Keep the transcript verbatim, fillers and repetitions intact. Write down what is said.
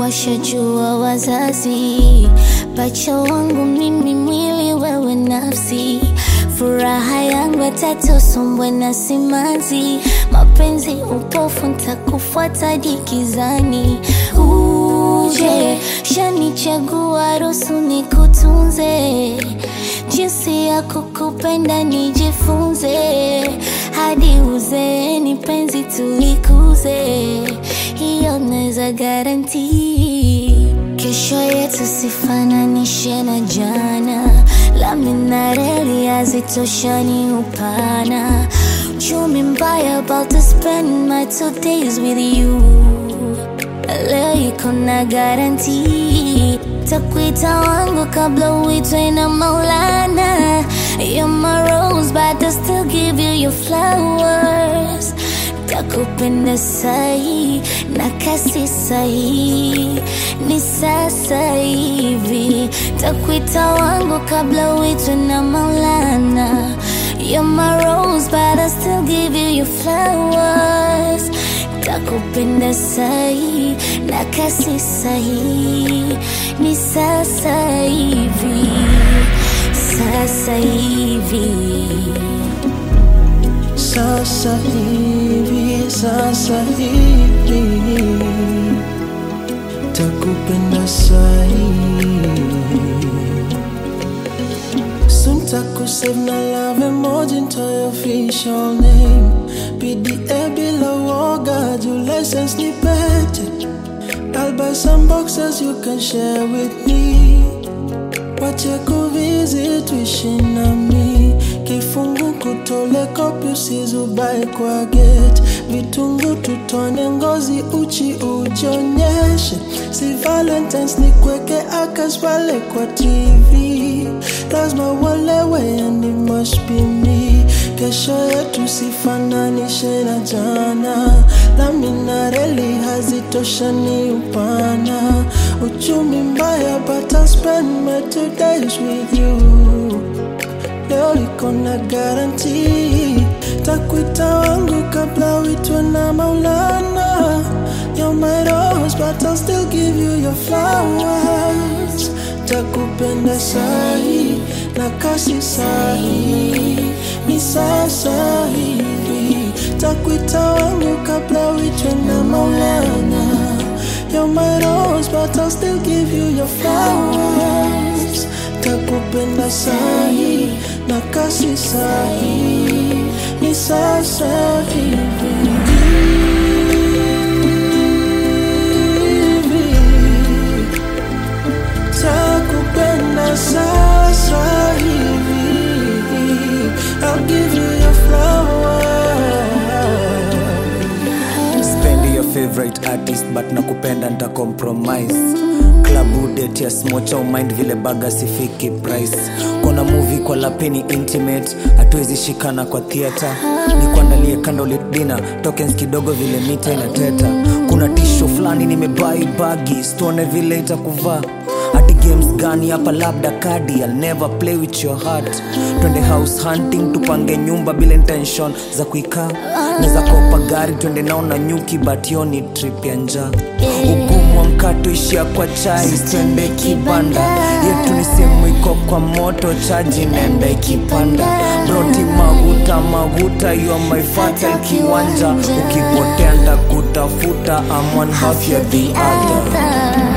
washajua wazazi. Pacha wangu mimi mwili wewe nafsi, furaha yangu atatu sombwe na simanzi. Mapenzi upofu nitakufuata dikizani. Uje, shanichagua ruhusu nikutunze, jinsi ya kukupenda nijifunze. Hadi uzeeni penzi tulikuze, hiyo naweza guarantee. Kesho yetu sifananishe na jana, lamina reli hazitoshani upana. Uchumi mbaya, about to spend my two days with you. Leo yuko na guarantee, takuita wangu kabla uitwe na Maulana. You're my rose but I still give you your flowers. Takupenda sahi na kasi sahi, ni sasa hivi. Takuita wangu kabla uitwe na Maulana. You're my rose but I still give you your flowers. Takupenda sahi na kasi sahi, ni sasa hivi. Sasa hivi, sasa hivi, sasa hivi, takupenda sahi. Soon takusave na love emoji into your official name. P D A bila woga, your license ni better. I'll buy some boxes you can share with me. Wache kuvisit wishing on me. Kifungu kutole kopi usizubai kwa gate. Vitungu tutone ngozi uchi ujonyeshe. Si Valentine's ni kweke akas wale kwa T V. Lazma walewe and it must be me. Kesho yetu sifananishe na jana, lamina reli hazitoshani upana. Uchumi mbaya but I spend my two days with you. Leo liko na guarantee, takuita wangu kabla uitwe na Maulana. You're my rose but I'll still give you your flowers. Takupenda sahi na kasi sahi, ni sasa hivi. Takuita wangu kabla uitwe na Maulana. You're my rose, but I'll still give you your flowers. Takupenda sahi, na kasi sahi, ni sasa hivi. Takupenda sasa hivi, I'll give you your flowers. Spend your favorite artist, but nakupenda nta compromise. Club date ya smocha umind vile baga sifiki price. Kona movie kwa lapeni intimate, hatuwezi shikana kwa theater. Ni kuandalie candlelit dinner, tokens kidogo vile mita inateta. Kuna tissue flani nimebuy baggy, stone vile itakuvaa. Ati games gani hapa labda kadi, I'll never play with your heart. Twende house hunting, tupange nyumba bila intention za kuikaa. Naza kopa gari, twende naona nyuki but yo ni trip ya njaa. Ugumu wa mkato ishia kwa chai, twende kibanda. Yetu ni simu iko kwa moto, chaji nende kipanda. Broti maguta maguta, you are my fatal kiwanja. Ukipotea nda kutafuta, I'm one half, you're the other.